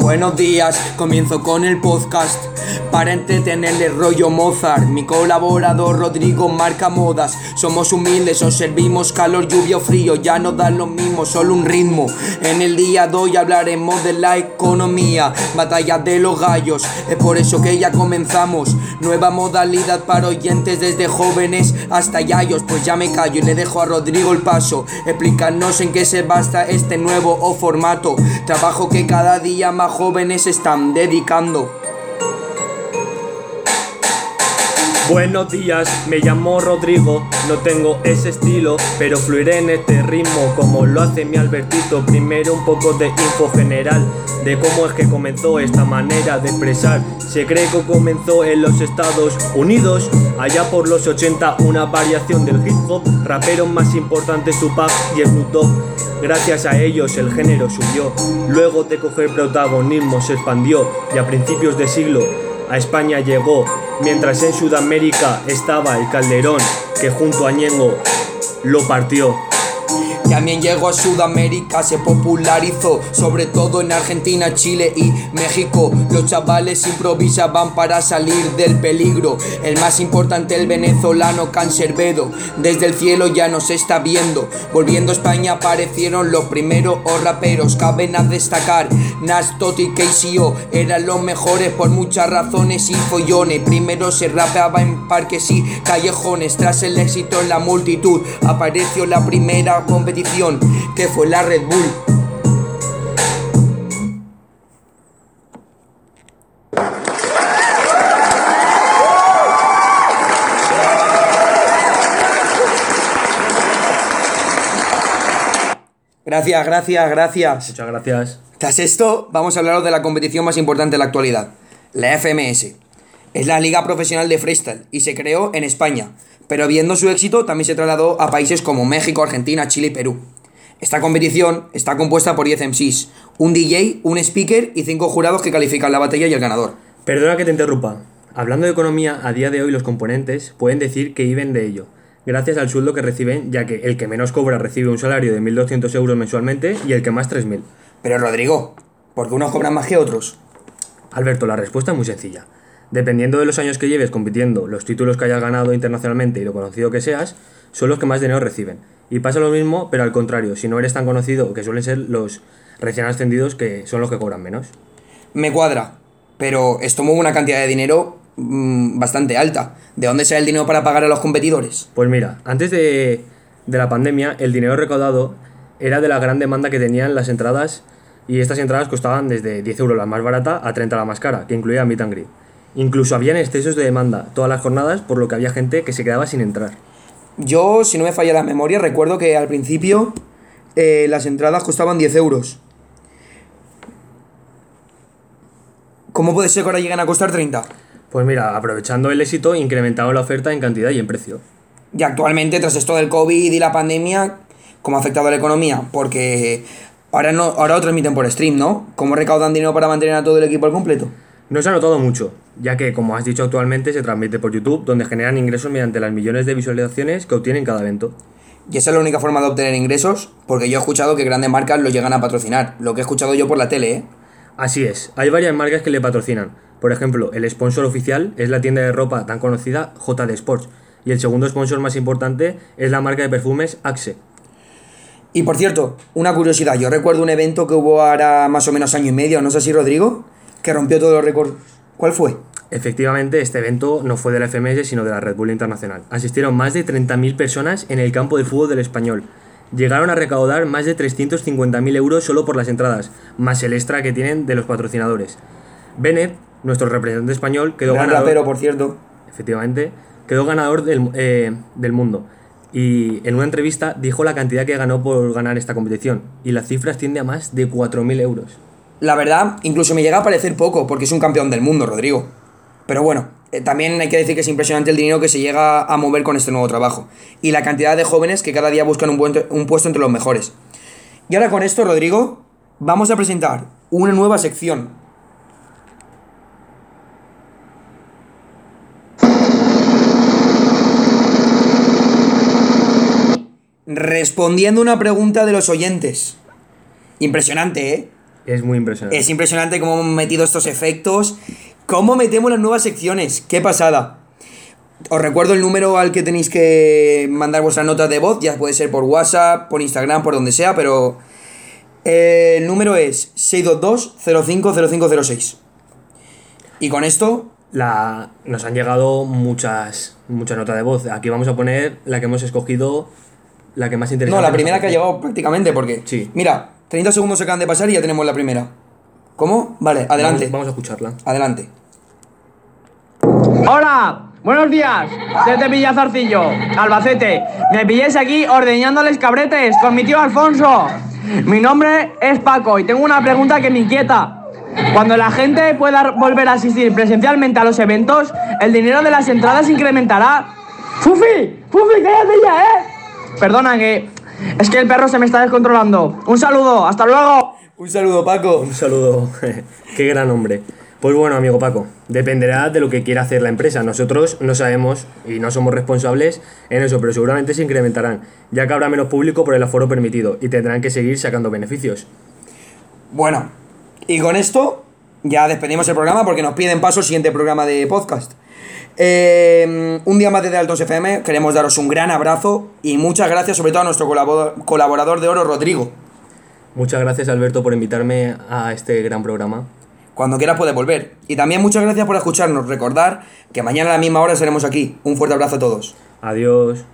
Buenos días, comienzo con el podcast para entretenerle rollo Mozart. Mi colaborador Rodrigo marca modas. Somos humildes, os servimos calor, lluvia o frío. Ya no dan lo mismo, solo un ritmo. En el día de hoy hablaremos de la economía, batallas de los gallos. Es por eso que ya comenzamos. Nueva modalidad para oyentes desde jóvenes hasta yayos. Pues ya me callo y le dejo a Rodrigo el paso. Explícanos en qué se basa este nuevo o formato. Trabajo que cada día más jóvenes están dedicando. Buenos días, me llamo Rodrigo, no tengo ese estilo, pero fluiré en este ritmo como lo hace mi Albertito. Primero un poco de info general, de cómo es que comenzó esta manera de expresar. Se cree que comenzó en los Estados Unidos, allá por los 80, una variación del hip hop. Raperos más importantes Tupac y Snoop. Gracias a ellos el género subió, luego de coger protagonismo se expandió y a principios de siglo a España llegó, mientras en Sudamérica estaba el Calderón, que junto a Ñengo lo partió. También llegó a Sudamérica, se popularizó, sobre todo en Argentina, Chile y México. Los chavales improvisaban para salir del peligro. El más importante, el venezolano Canserbero, desde el cielo ya nos está viendo. Volviendo a España aparecieron los primeros raperos, caben a destacar Nas, Toteking, Kase.O. Eran los mejores por muchas razones y follones. Primero se rapeaba en parques y callejones. Tras el éxito en la multitud apareció la primera competición, que fue la Red Bull. Gracias. Muchas gracias. Tras esto, vamos a hablaros de la competición más importante de la actualidad, la FMS. Es la liga profesional de freestyle y se creó en España, pero viendo su éxito también se trasladó a países como México, Argentina, Chile y Perú. Esta competición está compuesta por 10 MCs, un DJ, un speaker y 5 jurados que califican la batalla y el ganador. Perdona que te interrumpa. Hablando de economía, a día de hoy los componentes pueden decir que viven de ello, gracias al sueldo que reciben, ya que el que menos cobra recibe un salario de 1.200 euros mensualmente y el que más 3.000. Pero Rodrigo, ¿por qué unos cobran más que otros? Alberto, la respuesta es muy sencilla. Dependiendo de los años que lleves compitiendo, los títulos que hayas ganado internacionalmente y lo conocido que seas, son los que más dinero reciben. Y pasa lo mismo, pero al contrario, si no eres tan conocido, que suelen ser los recién ascendidos, que son los que cobran menos. Me cuadra, pero esto mueve una cantidad de dinero bastante alta. ¿De dónde sale el dinero para pagar a los competidores? Pues mira, antes de la pandemia, el dinero recaudado era de la gran demanda que tenían las entradas, y estas entradas costaban desde 10 euros la más barata a 30 la más cara, que incluía meet and greet. Incluso habían excesos de demanda todas las jornadas, por lo que había gente que se quedaba sin entrar. Yo, si no me falla la memoria, recuerdo que al principio las entradas costaban 10 euros. ¿Cómo puede ser que ahora lleguen a costar 30? Pues mira, aprovechando el éxito, incrementaron la oferta en cantidad y en precio. Y actualmente, tras esto del COVID y la pandemia, ¿cómo ha afectado a la economía? Porque ahora lo transmiten por stream, ¿no? ¿Cómo recaudan dinero para mantener a todo el equipo al completo? No se ha notado mucho, ya que, como has dicho, actualmente se transmite por YouTube, donde generan ingresos mediante las millones de visualizaciones que obtienen cada evento. ¿Y esa es la única forma de obtener ingresos? Porque yo he escuchado que grandes marcas lo llegan a patrocinar, lo que he escuchado yo por la tele, ¿eh? Así es, hay varias marcas que le patrocinan. Por ejemplo, el sponsor oficial es la tienda de ropa tan conocida JD Sports, y el segundo sponsor más importante es la marca de perfumes Axe. Y por cierto, una curiosidad, yo recuerdo un evento que hubo ahora más o menos año y medio, ¿no es así, Rodrigo? Que rompió todos los récords. ¿Cuál fue? Efectivamente, este evento no fue de la FMS, sino de la Red Bull Internacional. Asistieron más de 30.000 personas en el campo de fútbol del Español. Llegaron a recaudar más de 350.000 euros solo por las entradas, más el extra que tienen de los patrocinadores. Benet, nuestro representante español, quedó gran ganador... rapero, por cierto. Efectivamente, quedó ganador del mundo. Y en una entrevista dijo la cantidad que ganó por ganar esta competición. Y la cifra asciende a más de 4.000 euros. La verdad, incluso me llega a parecer poco, porque es un campeón del mundo, Rodrigo. Pero bueno, también hay que decir que es impresionante el dinero que se llega a mover con este nuevo trabajo. Y la cantidad de jóvenes que cada día buscan un puesto entre los mejores. Y ahora con esto, Rodrigo, vamos a presentar una nueva sección. respondiendo una pregunta de los oyentes. Impresionante, ¿eh? Es muy impresionante. Es impresionante cómo hemos metido estos efectos, cómo metemos las nuevas secciones. ¡Qué pasada! Os recuerdo el número al que tenéis que mandar vuestras notas de voz. Ya puede ser por WhatsApp, por Instagram, por donde sea, pero... el número es 622-050506. Y con esto... nos han llegado muchas notas de voz. Aquí vamos a poner la que hemos escogido, la que más interesa. No, la primera que ha llegado prácticamente, porque... Sí. Mira, 30 segundos se acaban de pasar y ya tenemos la primera. ¿Cómo? Vale, adelante. Vamos a escucharla. Adelante. ¡Hola! Buenos días, desde Villazarcillo, Albacete. Me pilléis aquí ordeñándoles cabretes con mi tío Alfonso. Mi nombre es Paco y tengo una pregunta que me inquieta. Cuando la gente pueda volver a asistir presencialmente a los eventos, ¿el dinero de las entradas incrementará? ¡Fufi, cállate ya, eh! Perdona, que es que el perro se me está descontrolando. Un saludo, hasta luego. Un saludo, Paco. Un saludo. Qué gran hombre. Pues bueno, amigo Paco, dependerá de lo que quiera hacer la empresa. Nosotros no sabemos y no somos responsables en eso, pero seguramente se incrementarán, ya que habrá menos público por el aforo permitido y tendrán que seguir sacando beneficios. Bueno, y con esto ya despedimos el programa porque nos piden paso el siguiente programa de podcast. Un día más desde Altos FM, queremos daros un gran abrazo y muchas gracias sobre todo a nuestro colaborador de oro, Rodrigo. Muchas gracias, Alberto, por invitarme a este gran programa. Cuando quieras puedes volver. Y también muchas gracias por escucharnos. Recordar que mañana a la misma hora estaremos aquí. Un fuerte abrazo a todos. Adiós.